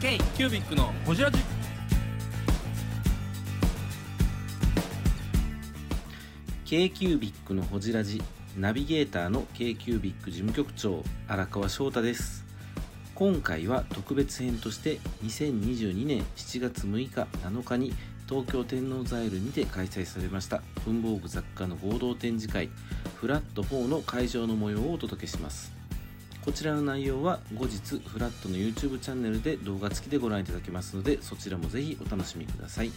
K キュービックのホジラジ。K キュービックのホジラジナビゲーターの K キュービック事務局長荒川翔太です。今回は特別編として2022年7月6日7日に東京天王座エルにて開催されました文房具雑貨の合同展示会フラット4の会場の模様をお届けします。こちらの内容は後日フラットの YouTube チャンネルで動画付きでご覧いただけますので、そちらもぜひお楽しみください。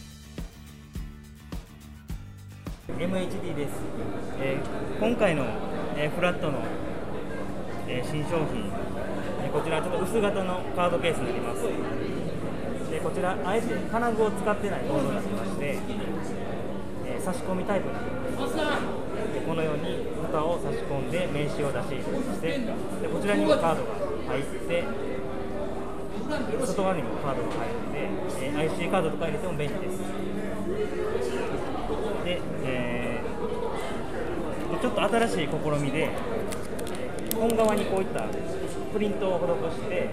MHD です。今回のフラットの新商品、こちらちょっと薄型のカードケースになります。でこちらあえて金具を使ってないものになりまして、差し込みタイプになります。このように蓋を差し込んで名刺を出し入れして、でこちらにもカードが入って外側にもカードが入って IC カードとか入れても便利です。で、ちょっと新しい試みで本側にこういったプリントを施して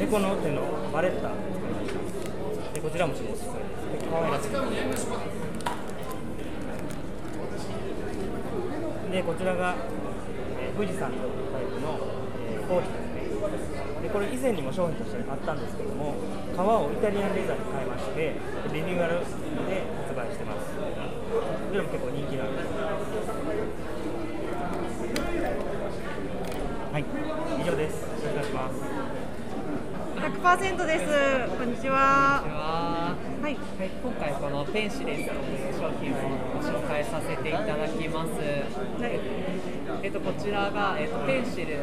猫の手のバレッタを作りました。でこちらもおすすめです。かわいらしい。でこちらが富士山のタイプのコーヒーですね。でこれ以前にも商品としてあったんですけども、革をイタリアンレザーに変えましてリニューアルで発売してます。これも結構人気なんです。はい、以上です。お願いします。100% です。こんにちは。はい、今回このペンシレスという商品をご紹介させていただきます。はい、こちらが、ペンシルス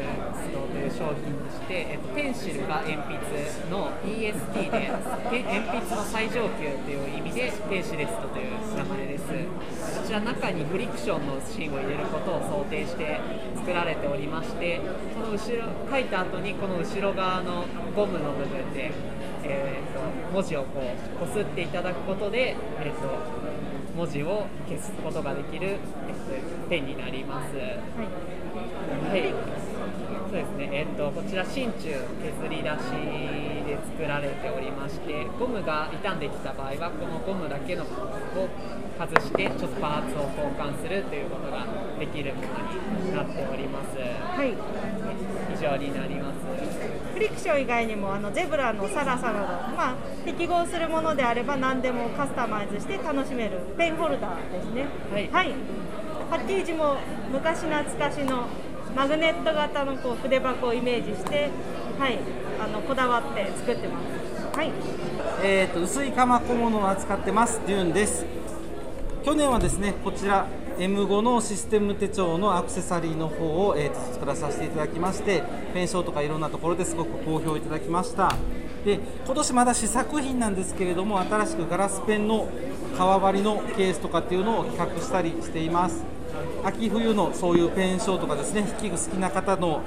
トという商品でして、ペンシルが鉛筆の EST で、鉛筆の最上級という意味でペンシレストという名前です。こちら中にフリクションの芯を入れることを想定して作られておりまして、この後ろ書いた後にこの後ろ側のゴムの部分で、文字をこう擦っていただくことで、文字を消すことができる、ペンになります。はい。はい、そうですね。こちら真鍮削り出しで作られておりまして、ゴムが傷んできた場合はこのゴムだけの部分を外してちょっとパーツを交換するということができるものになっております。はい。以上になります。フリクション以外にもゼブラのサラサなど、まあ、適合するものであれば何でもカスタマイズして楽しめるペンホルダーですね。はい、はい、パッケージも昔懐かしのマグネット型のこう筆箱をイメージして、はい、こだわって作ってます。はい、薄い鎌小物を扱ってます DUNE です。去年はですねこちら M5 のシステム手帳のアクセサリーの方を、作らさせていただきまして、ペンショーとかいろんなところですごく好評いただきました。で今年まだ試作品なんですけれども、新しくガラスペンの革張りのケースとかっていうのを企画したりしています。秋冬のそういうペンショーとかですね、筆記具好きな方の、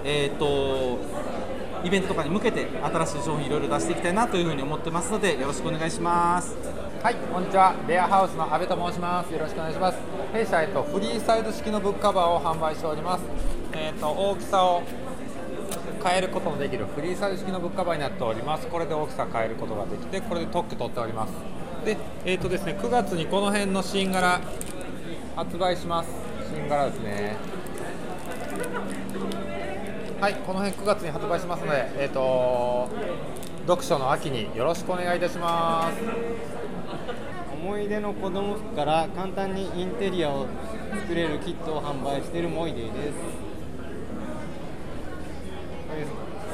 イベントとかに向けて新しい商品いろいろ出していきたいなというふうに思ってますので、よろしくお願いします。はい、こんにちは。レアハウスの阿部と申します。よろしくお願いします。弊社フリーサイド式のブックカバーを販売しております。大きさを変えることのできるフリーサイド式のブックカバーになっております。これで大きさ変えることができて、これで特許取っております。で、ですね9月にこの辺の新柄発売します。新柄ですね。はい、この辺9月に発売しますので、読書の秋によろしくお願いいたします。思い出の子供服から簡単にインテリアを作れるキットを販売しているモイデイです。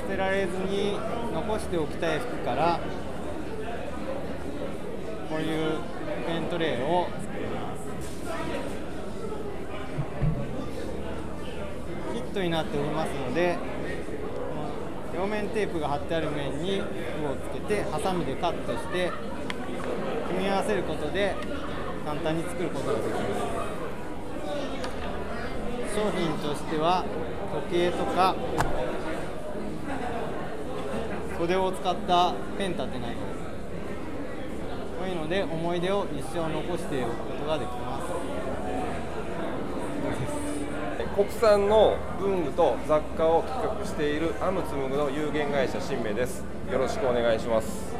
捨てられずに残しておきたい服からこういうペントレーを作ります。キットになっておりますので、両面テープが貼ってある面に服をつけてハサミでカットして組み合わせることで簡単に作ることができます。商品としては時計とか袖を使ったペン立てないです。こういうので思い出を一生残しておくことができます。国産の文具と雑貨を企画しているアムツムグの有限会社新名です。よろしくお願いします。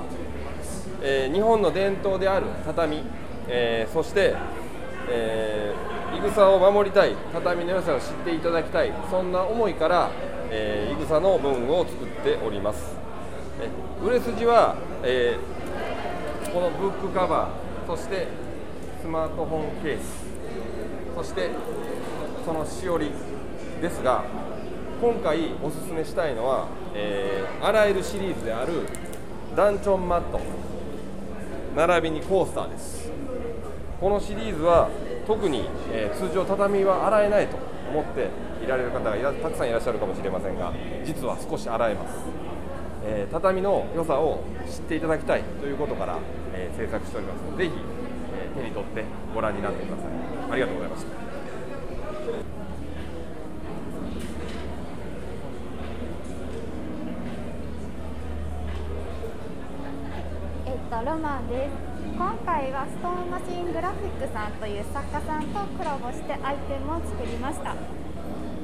日本の伝統である畳、そして、いぐさを守りたい、畳の良さを知っていただきたい、そんな思いから、いぐさの文を作っております。売れ筋は、このブックカバー、そしてスマートフォンケース、そしてそのしおりですが、今回おすすめしたいのは、あらゆるシリーズであるダンチョンマット並びにコースターです。このシリーズは特に、通常畳は洗えないと思っていられる方がたくさんいらっしゃるかもしれませんが、実は少し洗えます。畳の良さを知っていただきたいということから、制作しておりますので、ぜひ、手に取ってご覧になってください。ありがとうございました。ロマンです。今回はストーンマシングラフィックさんという作家さんとコラボしてアイテムを作りました。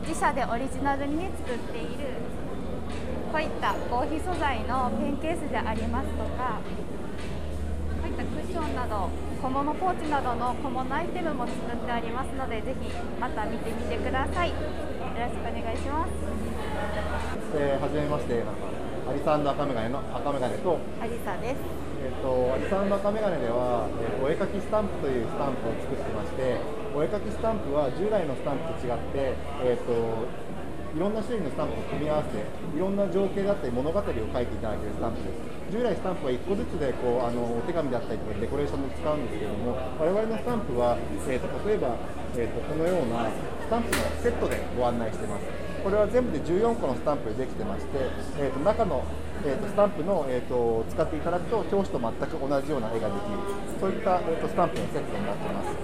自社でオリジナルに、作っているこういった合皮素材のペンケースでありますとか、こういったクッションなど小物ポーチなどの小物アイテムも作っておりますので、ぜひまた見てみてください。よろしくお願いします。はじめまして、アリサンド赤メガネの赤メガネとアリサです。アリサンド赤メガネでは、お絵かきスタンプというスタンプを作ってまして、お絵かきスタンプは従来のスタンプと違って、いろんな種類のスタンプを組み合わせて、いろんな情景だったり物語を書いていただけるスタンプです。従来スタンプは1個ずつでこうお手紙だったりとかデコレーションで使うんですけども、我々のスタンプは、例えば、このようなスタンプのセットでご案内しています。これは全部で14個のスタンプでできてまして、中のスタンプの、使っていただくと表紙と全く同じような絵ができる、そういった、スタンプのセットになっています。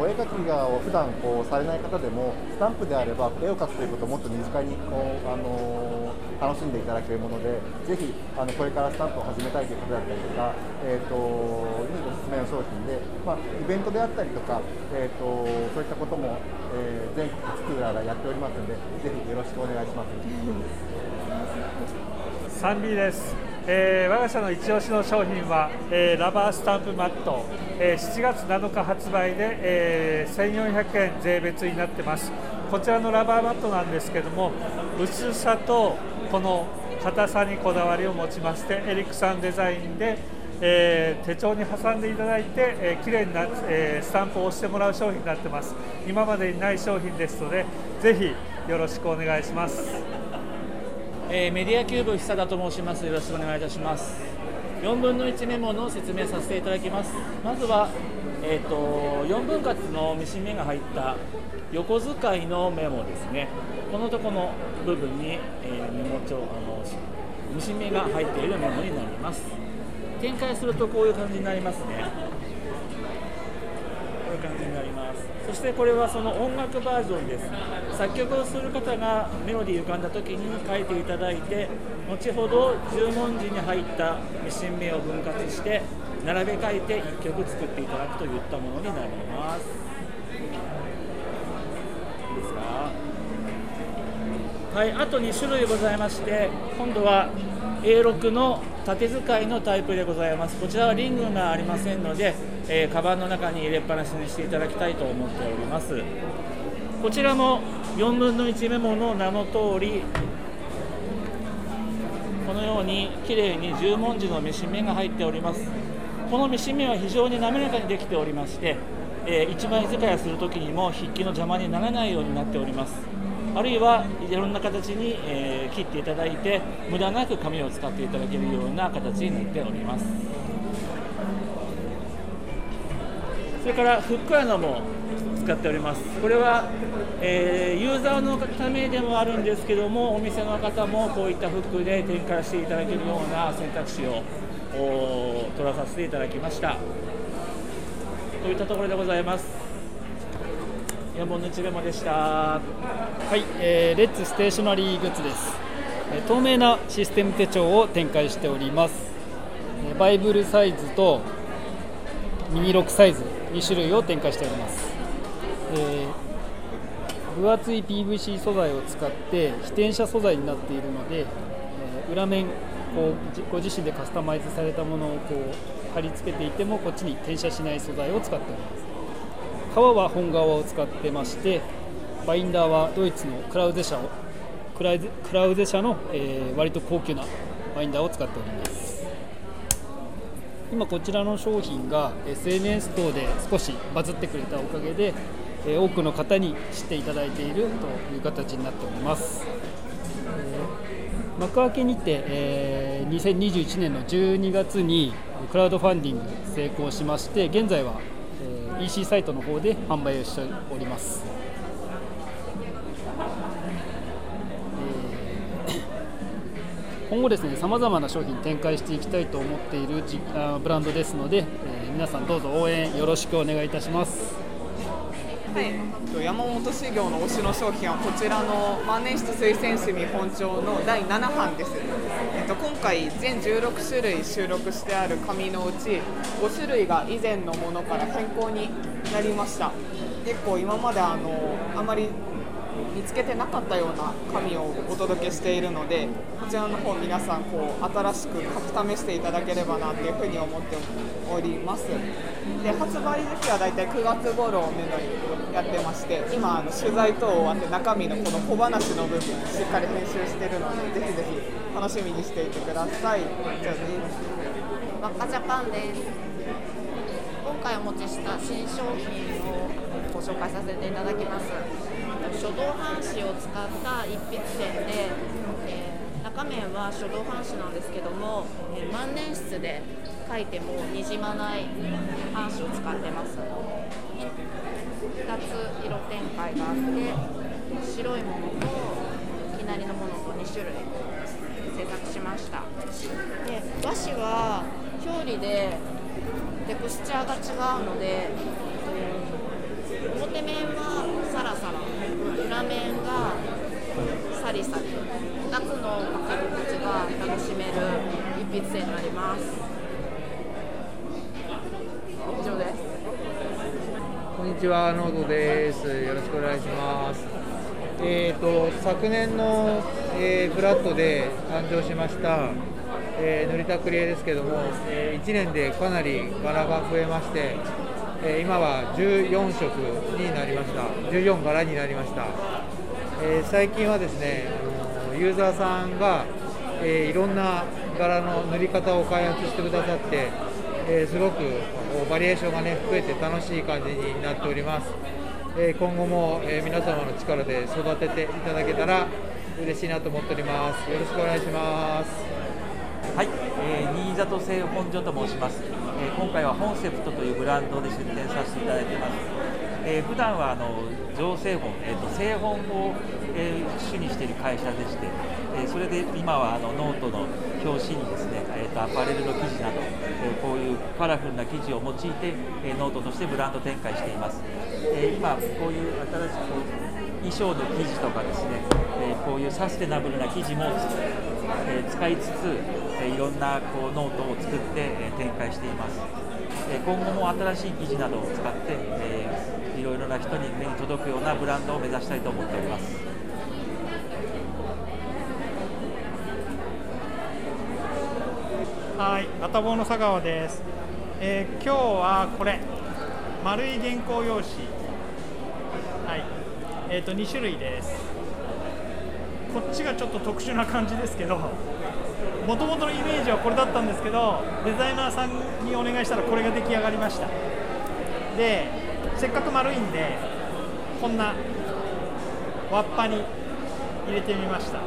お絵描きを普段されない方でも、スタンプであれば絵を描くということをもっと身近に楽しんでいただけるもので、ぜひこれからスタンプを始めたいという方だったりとか、におすすめの商品で、イベントであったりとか、そういったことも、全国津々浦々やっておりますので、ぜひよろしくお願いします。3B です。我が社の一押しの商品は、ラバースタンプマット、7月7日発売で、1400円税別になってます。こちらのラバーマットなんですけども、薄さとこの硬さにこだわりを持ちまして、エリックさんデザインで、手帳に挟んでいただいて、綺麗な、スタンプを押してもらう商品になってます。今までにない商品ですので、ぜひよろしくお願いします。メディアキューブ久田と申します。よろしくお願いいたします。4分の1メモの説明させていただきます。まずは、4分割のミシン目が入った横使いのメモですね。このとこの部分に、ミシン目が入っているメモになります。展開するとこういう感じになりますね。こういう感じになります。そしてこれはその音楽バージョンです。作曲をする方がメロディー浮かんだ時に書いていただいて、後ほど十文字に入ったミシン目を分割して並べ替えて1曲作っていただくといったものになります。いいですか。はい、あと2種類ございまして、今度は A6 の縦使いのタイプでございます。こちらはリングがありませんので、カバンの中に入れっぱなしにしていただきたいと思っております。こちらも4分の1メモの名の通り、このようにきれいに十文字のミシン目が入っております。このミシン目は非常に滑らかにできておりまして、1枚使いするときにも筆記の邪魔にならないようになっております。あるいはいろんな形に、切っていただいて、無駄なく紙を使っていただけるような形になっております。それからフック穴も使っております。これは、ユーザーのためでもあるんですけども、お店の方もこういったフックで展開していただけるような選択肢を取らさせていただきました。といったところでございます。4分の1メモでした。はい、レッツステーショナリーグッズです。透明なシステム手帳を展開しております。バイブルサイズとミニロックサイズ2種類を展開しております。分厚い PVC 素材を使って非転写素材になっているので、裏面こうご自身でカスタマイズされたものをこう貼り付けていてもこっちに転写しない素材を使っております。革は本革を使ってまして、バインダーはドイツのクラウゼ社の、割と高級なバインダーを使っております。今こちらの商品が SNS 等で少しバズってくれたおかげで多くの方に知っていただいているという形になっております。幕開けにて、2021年の12月にクラウドファンディング成功しまして、現在は、EC サイトの方で販売をしております。今後ですね、様々な商品展開していきたいと思っているブランドですので、皆さんどうぞ応援よろしくお願いいたします。はい、山本資業の推しの商品はこちらの万年筆水仙市見本帳の第7版です。今回全16種類収録してある紙のうち5種類が以前のものから変更になりました。結構今まであまり見つけてなかったような紙をお届けしているので、こちらの方皆さんこう新しく書き試していただければなというふうに思っております。で、発売時期はだいたい9月頃をめどにやってまして、今取材等を終わって中身のこの小話の部分しっかり編集しているので、ぜひぜひ楽しみにしていてください。ワカジャパンです。今回お持ちした新商品をご紹介させていただきます。書道半紙を使った一筆線で、中面は書道半紙なんですけども、万年筆で書いてもにじまない半紙を使ってます。2つ色展開があって、白いものと生成のものと2種類制作しました。で、和紙は表裏でテクスチャーが違うので、表面はサラサラ、裏面がサリサリ、2つの書き心地が楽しめる一筆線になります。以上です。こんにちは、ノートです。よろしくお願いします。昨年の、ブラッドで誕生しました、塗りたくり絵ですけども、1年でかなり柄が増えまして、今は14色になりました。14柄になりました。最近はですね、ユーザーさんがいろんな柄の塗り方を開発してくださって、すごくバリエーションがね増えて楽しい感じになっております。今後も皆様の力で育てていただけたら嬉しいなと思っております。よろしくお願いします。はい、新里製本所と申します。今回はホンセプトというブランドで出店させていただいています。普段は上製本、製本を、主にしている会社でして、それで今はノートの表紙にですね、アパレルの生地など、こういうカラフルな生地を用いて、ノートとしてブランド展開しています。今こういう新しく衣装の生地とかですね、こういうサステナブルな生地も使いつつ、いろんなこうノートを作って展開しています。今後も新しい生地などを使って、いろいろな人に目に届くようなブランドを目指したいと思っております。はい、あたぼうの佐川です。今日はこれ、丸い原稿用紙、はい。2種類です。こっちがちょっと特殊な感じですけど、もともとのイメージはこれだったんですけど、デザイナーさんにお願いしたらこれが出来上がりました。で、せっかく丸いんでこんな輪っぱに入れてみました。は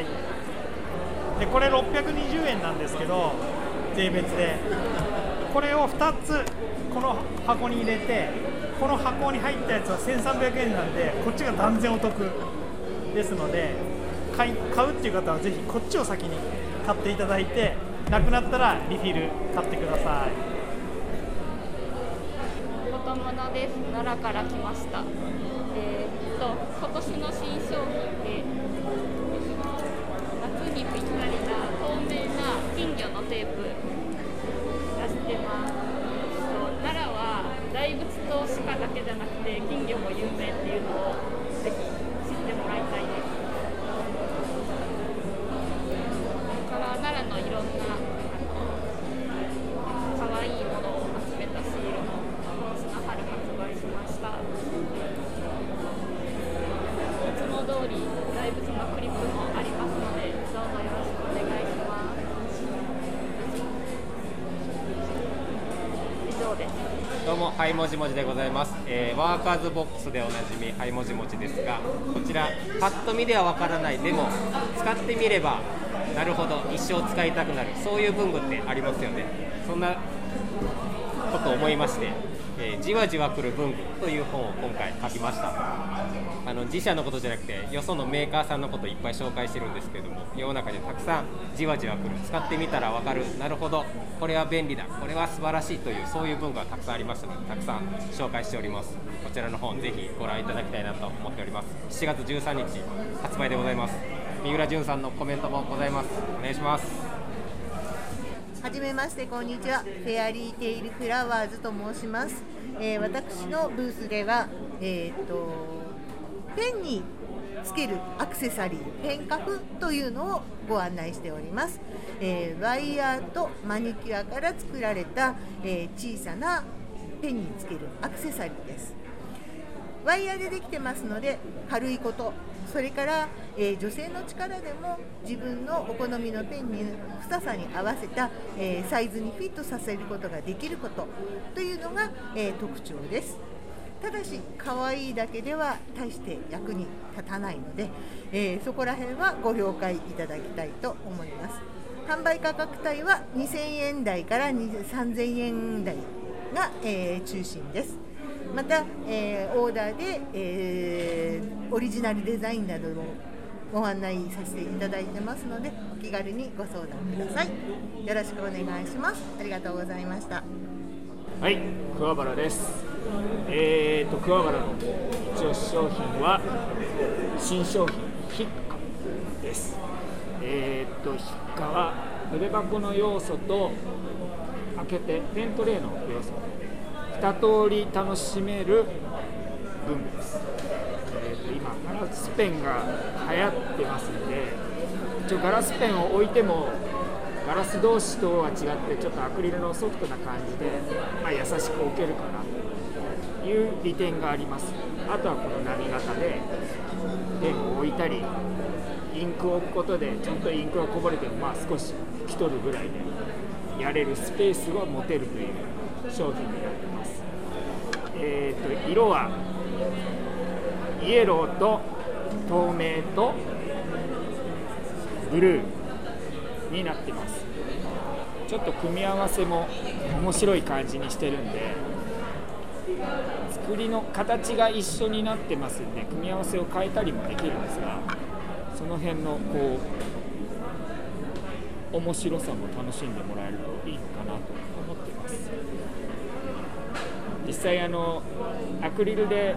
い。で、これ620円なんですけど、税別でこれを2つこの箱に入れて、この箱に入ったやつは1300円なんで、こっちが断然お得ですので、買うっていう方はぜひこっちを先に買っていただいて、なくなったらリフィル買ってください。ことむなです。奈良から来ました。今年の新商品で、夏にぴったりな透明な金魚のテープ出してます。奈良は大仏と鹿だけじゃなくて金魚も有名っていうのをぜひ知ってもらいたいです。神通りライブそのクリップもありますので、どうぞよろしくお願いします。以上です。どうも、はいもじもじでございます。ワーカーズボックスでおなじみはいもじもちですが、こちらパッと見ではわからない、でも使ってみればなるほど、一生使いたくなる、そういう文具ってありますよね。そんなこと思いまして、じわじわ来る文具という本を今回書きました。自社のことじゃなくてよそのメーカーさんのこといっぱい紹介してるんですけども、世の中でたくさんじわじわ来る、使ってみたらわかる、なるほど、これは便利だ、これは素晴らしいという、そういう文具がたくさんありましたので、たくさん紹介しております。こちらの本ぜひご覧いただきたいなと思っております。7月13日発売でございます。三浦淳さんのコメントもございます。お願いします。はじめまして、こんにちは。フェアリーテイルフラワーズと申します。私のブースでは、ペンにつけるアクセサリー、ペンカフというのをご案内しております。ワイヤーとマニキュアから作られた、小さなペンにつけるアクセサリーです。ワイヤーでできてますので、軽いこと。それから、女性の力でも自分のお好みのペンに太さに合わせた、サイズにフィットさせることができることというのが、特徴です。ただし可愛いだけでは大して役に立たないので、そこら辺はご了解いただきたいと思います。販売価格帯は2000円台から3000円台が、中心です。また、オーダーで、オリジナルデザインなどのご案内させていただいてますので、お気軽にご相談ください。よろしくお願いします。ありがとうございました。はい、桑原です。桑原の一押し商品は新商品ヒッカです。ヒッカは筆箱の要素と開けてペントレーの要素2通り楽しめる文具です。今ガラスペンが流行ってますので、一応ガラスペンを置いてもガラス同士とは違ってちょっとアクリルのソフトな感じで、優しく置けるかなという利点があります。あとはこの波型でペンを置いたり、インクを置くことでちょっとインクがこぼれても少し拭き取るぐらいでやれるスペースが持てるという商品になっています。色はイエローと透明とブルーになってます。ちょっと組み合わせも面白い感じにしてるんで、作りの形が一緒になってますんで、組み合わせを変えたりもできるんですが、その辺のこう面白さも楽しんでもらえるといいのかなと思ってます。実際アクリルで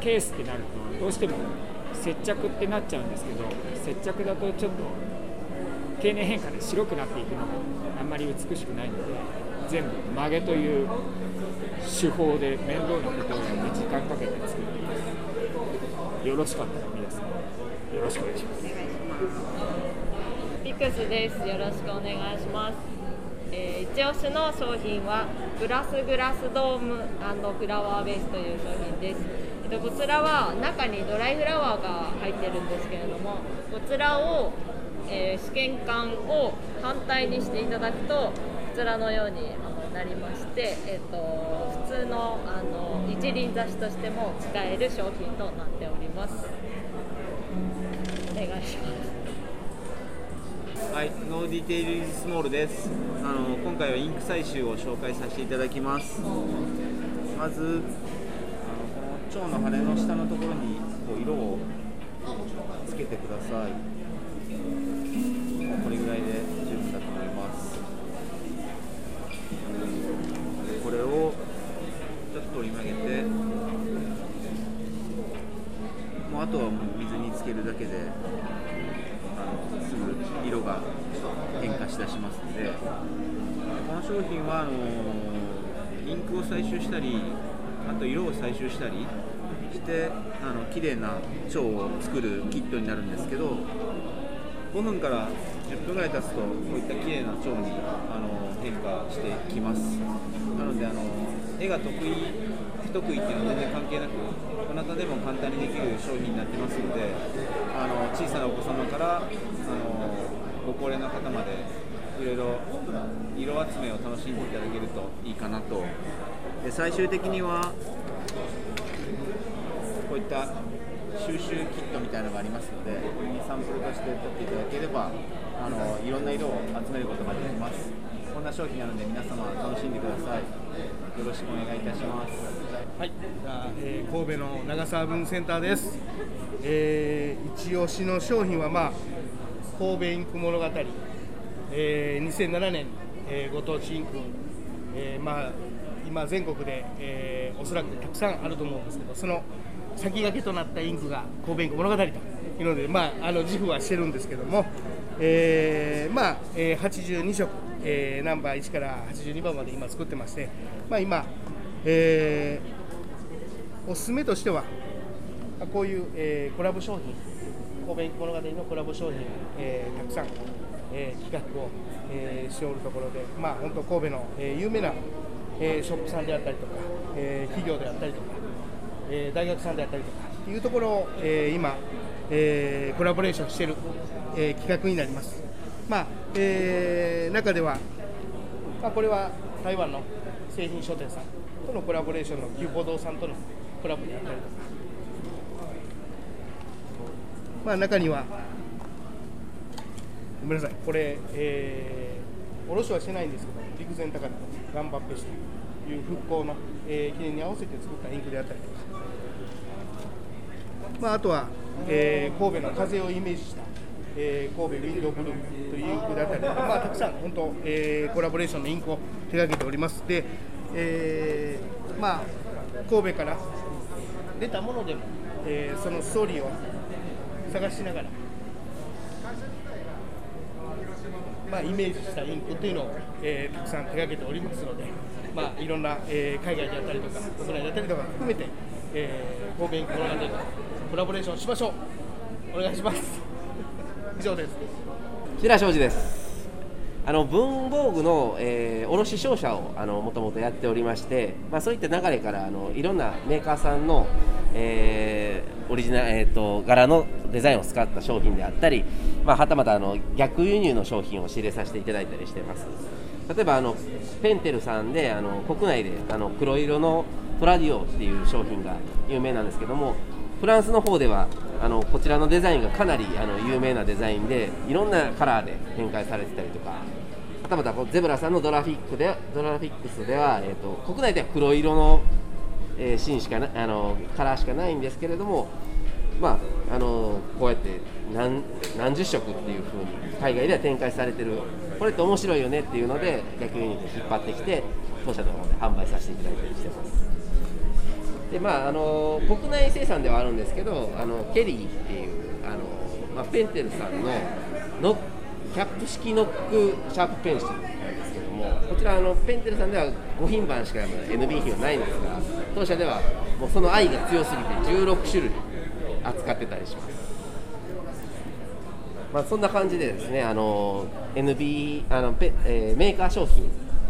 ケースってなるとどうしても接着ってなっちゃうんですけど、接着だとちょっと経年変化で白くなっていくのもあんまり美しくないので、全部曲げという手法で面倒なことをやって時間かけて作っています。よろしかったら皆さんよろしくお願いします。ピクスです。よろしくお願いします。一押しの商品はグラスドーム&フラワーベースという商品です。こちらは中にドライフラワーが入ってるんですけれども、こちらを、試験管を反対にしていただくとこちらのようになりまして、普通の、一輪挿しとしても使える商品となっております。お願いします。はい、ノーディテイルスモールです。今回はインク採集を紹介させていただきます。まず蝶の羽の下のところにこう色をつけてください。これぐらいで十分だと思います。これをちょっと折り曲げて、もうあとはもう水につけるだけですぐ色が変化しだしますので、この商品はインクを採集したり、あと色を採集したりして綺麗な蝶を作るキットになるんですけど、5分から10分ぐらい経つとこういった綺麗な蝶に変化してきます。なので絵が得意不得意っていうのは全然関係なく、どなたでも簡単にできる商品になってますので、小さなお子様からご高齢の方までいろいろ色集めを楽しんでいただけるといいかなと。で最終的にはこういった収集キットみたいなのがありますので、これにサンプルとして取っていただければいろんな色を集めることができます。こんな商品なので皆様楽しんでください。よろしくお願いいたします。はい、神戸の長沢文センターです。一押しの商品は、神戸インク物語、2007年、ご当地インク、今全国で、おそらくたくさんあると思うんですけど、その先駆けとなったインクが神戸インク物語というので、自負はしてるんですけども、82色、ナンバー1から82番まで今作ってまして、今、おすすめとしてはこういう、コラボ商品、神戸インク物語のコラボ商品、たくさん、企画を、しておるところで、本当神戸の、有名な、ショップさんであったりとか、企業であったりとか、大学さんであったりとかっていうところを、今、コラボレーションしている、企画になります。中では、これは台湾の製品書店さんとのコラボレーションの久保堂さんとのコラボであったりとか、中にはごめんなさい、これ、卸しはしてないんですけど、陸前高田の頑張っぺしという復興の、記念に合わせて作ったインクであったりとか、あとは、神戸の風をイメージした、神戸ウィンドブルーというインクであったりとか、たくさん本当、コラボレーションのインクを手がけております。で、神戸から出たものでも、そのストーリーを探しながら、イメージしたインクというのを、たくさん手がけておりますので、いろんな、海外であったりとか国内であったりとか含めて、神戸インク物語とコラボレーションしましょう。お願いします以上です。白庄司です。文房具の、卸商社をもともとやっておりまして、そういった流れからいろんなメーカーさんの、オリジナル、柄のデザインを使った商品であったり、はたまた逆輸入の商品を仕入れさせていただいたりしています。例えばペンテルさんで国内で黒色のトラディオっていう商品が有名なんですけども、フランスの方ではこちらのデザインがかなり有名なデザインで、いろんなカラーで展開されてたりとか、はたまたゼブラさんのドラフィックスでは、国内では黒色の芯しかなカラーしかないんですけれども、こうやって何十色っていう風に海外では展開されてる、これって面白いよねっていうので逆輸入に引っ張ってきて当社の方で販売させていただいたりしてます。で国内生産ではあるんですけど、ケリーっていうペンテルさんのキャップ式ノックシャープペンシルなんですけども、こちらペンテルさんでは5品番しか NB 品はないんですが、当社ではもうその愛が強すぎて16種類扱ってたりします。そんな感じでですね、NB メーカー商品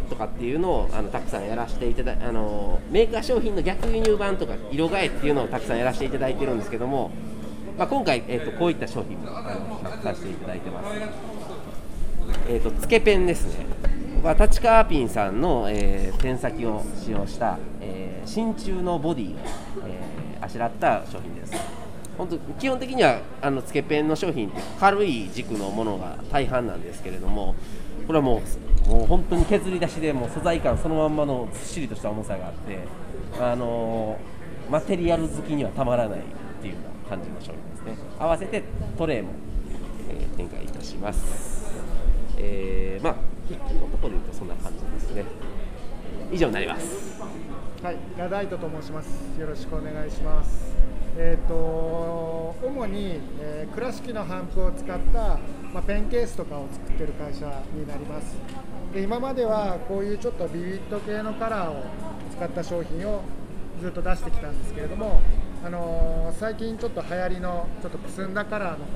とかっていうのをたくさんやらせていただいて、メーカー商品の逆輸入版とか色替えっていうのをたくさんやらせていただいてるんですけども、今回、こういった商品も企画させていただいてます。つけペンですね、立川ピンさんの、ペン先を使用した、真鍮のボディを、あしらった商品です。本当基本的にはつけペンの商品って軽い軸のものが大半なんですけれども、これはもう本当に削り出しで、もう素材感そのまんまのずっしりとした重さがあって、マテリアル好きにはたまらないっていうような感じの商品ですね。合わせてトレーも、展開いたします。キッチンのところでいうとそんな感じですね。以上になります。はい、ラダイトと申します。よろしくお願いします。主に、倉敷の帆布を使ったペンケースとかを作ってる会社になります。で、今まではこういうちょっとビビット系のカラーを使った商品をずっと出してきたんですけれども、最近ちょっと流行りのちょっとくすんだカラーの方を、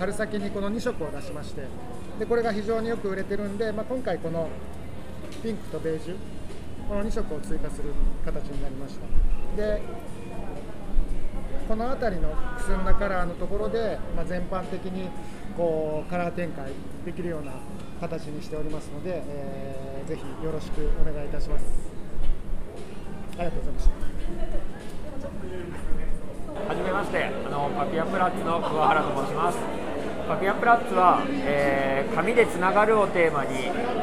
春先にこの2色を出しまして、でこれが非常によく売れてるんで、今回このピンクとベージュこの2色を追加する形になりました。でこの辺りのくすんだカラーのところで、全般的にこうカラー展開できるような形にしておりますので、ぜひよろしくお願いいたします。ありがとうございました。はじめまして、パピアプラッツの桑原と申します。パピアプラッツは、紙でつながるをテーマに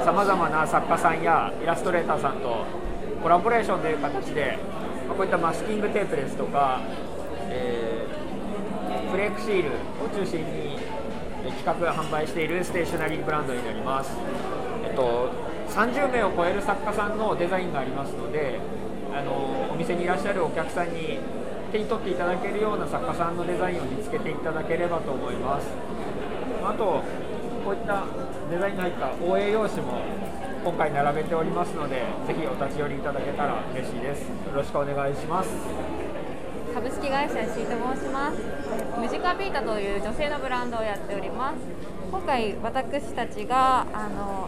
さまざまな作家さんやイラストレーターさんとコラボレーションという形で、こういったマスキングテープですとかフレークシールを中心に企画販売しているステーショナリーブランドになります。30名を超える作家さんのデザインがありますので、お店にいらっしゃるお客さんに手に取っていただけるような作家さんのデザインを見つけていただければと思います。あとこういったデザインが入った応援用紙も今回並べておりますので、ぜひお立ち寄りいただけたら嬉しいです。よろしくお願いします。株式会社シーと申します。ムジカビータという女性のブランドをやっております。今回私たちが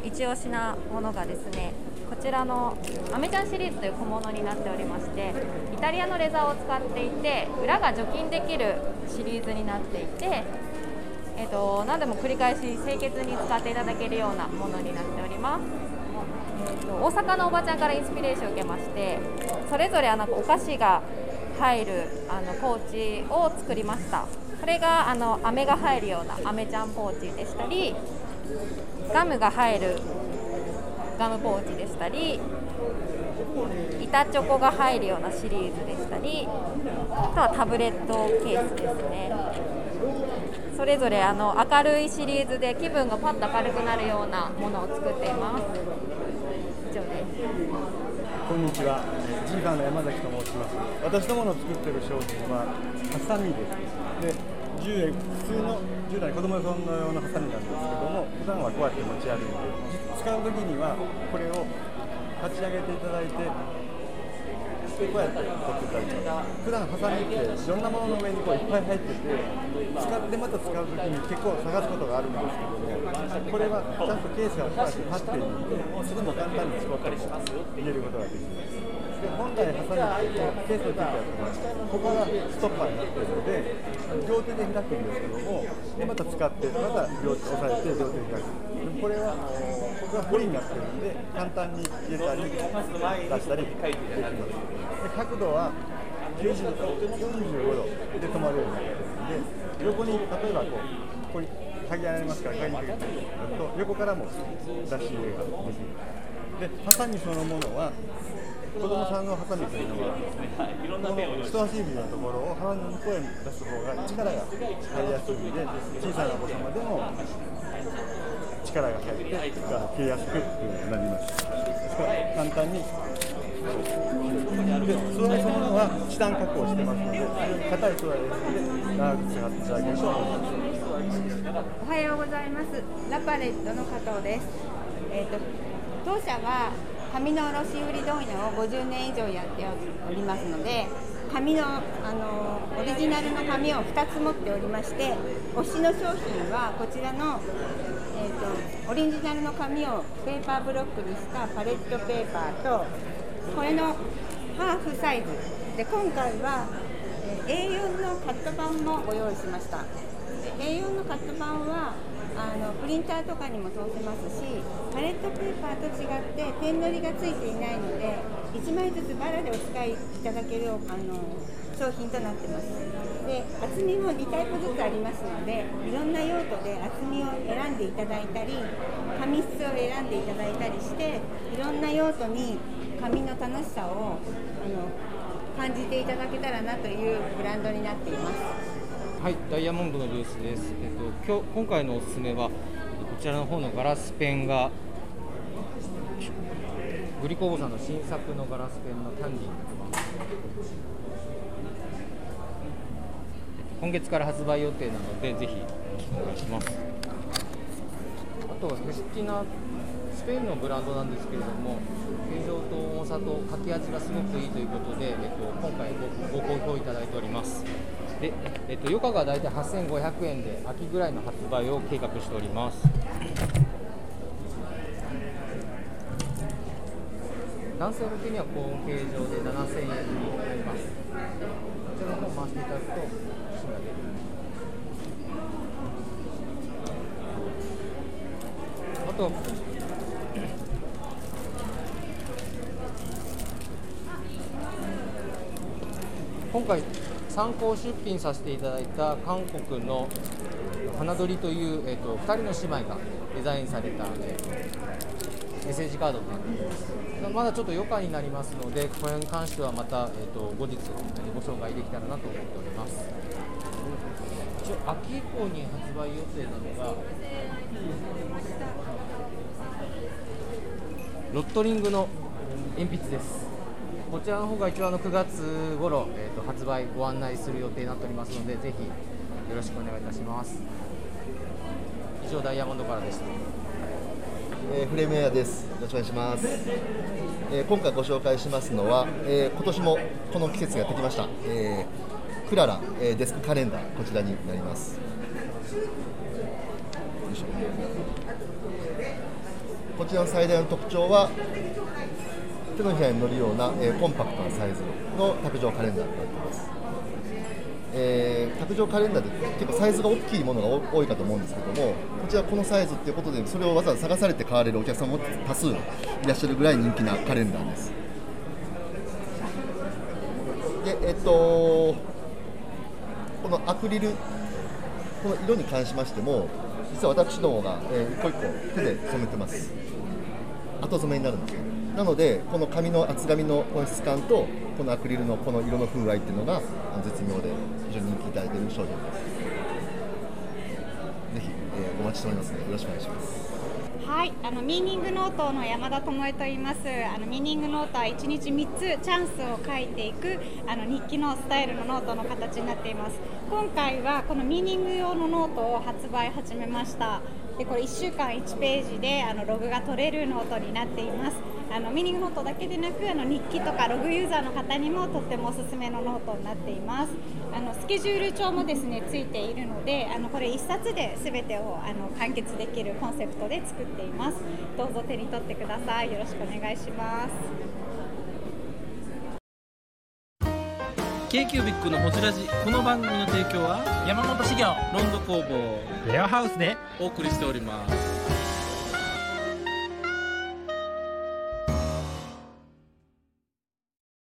一押しなものがですね、こちらのアメちゃんシリーズという小物になっておりまして、イタリアのレザーを使っていて、裏が除菌できるシリーズになっていて、何でも繰り返し清潔に使っていただけるようなものになっております。大阪のおばちゃんからインスピレーションを受けまして、それぞれお菓子が入るポーチを作りました。これが飴が入るような飴ちゃんポーチでしたり、ガムが入るガムポーチでしたり、板チョコが入るようなシリーズでしたり、あとはタブレットケースですね。それぞれ明るいシリーズで気分がパッと明るくなるようなものを作っています。以上です。こんにちは、GFANの山崎と申します。私どもの作っている商品はハサミです。で、普通の10代子供用のハサミなんですけども、普段はこうやって持ち歩いて、使う時にはこれを立ち上げていただいて、そしてこうやって取っていただいて、普段ハサミっていろんなものの上にこういっぱい入ってて、使ってまた使う時に結構探すことがあるんですけども、これはちゃんとケースがこうやって立っているので、とても簡単に使うことも入れることができます。で、本来ハサミってケースをついてやるのはここがストッパーになっているので、両手で開くんですけども、また使ってまた両手押さえて両手で開く。これはここがフリになっているので、簡単に入れたり出したりできます。で、角度は90度と45度で止まるようになっているので、横に例えばこう剥ぎられますから、剥ぎにくいと横からも出し入れができる。で、ハサミそのものは子供さんのハサミというのは、この人差し指のところを鼻の向こうに出す方が力が入りやすいので、小さなお子様でも力が入って切れやすくなります。簡単にで、素材そのものはチタン加工してますので、硬い素材ですので長く使っていただけると思います。おはようございます。ラパレットの加藤です。当社は紙の卸売り問屋を50年以上やっておりますので、紙のオリジナルの紙を2つ持っておりまして、推しの商品はこちらの、オリジナルの紙をペーパーブロックにしたパレットペーパーと、これのハーフサイズで、今回は A4 のカット版もご用意しました。A4 のカット版はプリンターとかにも通せますし、パレットペーパーと違って点塗りがついていないので、1枚ずつバラでお使いいただける商品となってます。で、厚みも2タイプずつありますので、いろんな用途で厚みを選んでいただいたり、紙質を選んでいただいたりして、いろんな用途に紙の楽しさを感じていただけたらなというブランドになっています。はい、ダイヤモンドのブースです。今回のおすすめはこちらの方のガラスペンがグリコーボさんの新作のガラスペンのタンディになってます。今月から発売予定なので、ぜひお願いします。あとは不思議なスペインのブランドなんですけれども、形状と重さと書き味がすごくいいということで、今回ご好評いただいております。で、余価がだいたい8500円で秋ぐらいの発売を計画しております。男性向けには高温形状で7000円になります。こちらの方回していただくと締めていきます。あと今回参考出品させていただいた韓国の花鳥という、2人の姉妹がデザインされた、メッセージカードになります。まだちょっと余暇になりますので、これに関してはまた、後日ご紹介できたらなと思っております。一応秋以降に発売予定なのがロットリングの鉛筆です。こちらの方が一応9月頃、発売ご案内する予定になっておりますので、ぜひよろしくお願いいたします。以上、ダイヤモンドからでした。フレームエアです。よろしくお願いします。今回ご紹介しますのは、今年もこの季節がやってきました、クララ、デスクカレンダー、こちらになります。こちらの最大の特徴は手のひらに乗るような、コンパクトなサイズの卓上カレンダーになっています。卓上カレンダーで結構サイズが大きいものが多いかと思うんですけども、こちらこのサイズということで、それをわざわざ探されて買われるお客さんも多数いらっしゃるぐらい人気なカレンダーです。で、このアクリル、この色に関しましても、実は私どもが、一個一個手で染めてます。後染めになるんですよ。なので、この紙の厚紙の質感とこのアクリルのこの色の風合いっていうのが絶妙で非常に人気いただいている商品です。ぜひ、お待ちしておりますのでよろしくお願いします。はい、ミーニングノートの山田智恵と言います。ミーニングノートは1日3つチャンスを書いていく日記のスタイルのノートの形になっています。今回はこのミーニング用のノートを発売始めました。でこれ1週間1ページでログが取れるノートになっています。ミーニングノートだけでなく日記とかログユーザーの方にもとってもおすすめのノートになっています。スケジュール帳もですねついているので、これ1冊で全てを完結できるコンセプトで作っています。どうぞ手に取ってください。よろしくお願いします。 K-Cubic のホジラジ、この番組の提供は山本資源ロンド工房レアハウスでお送りしております。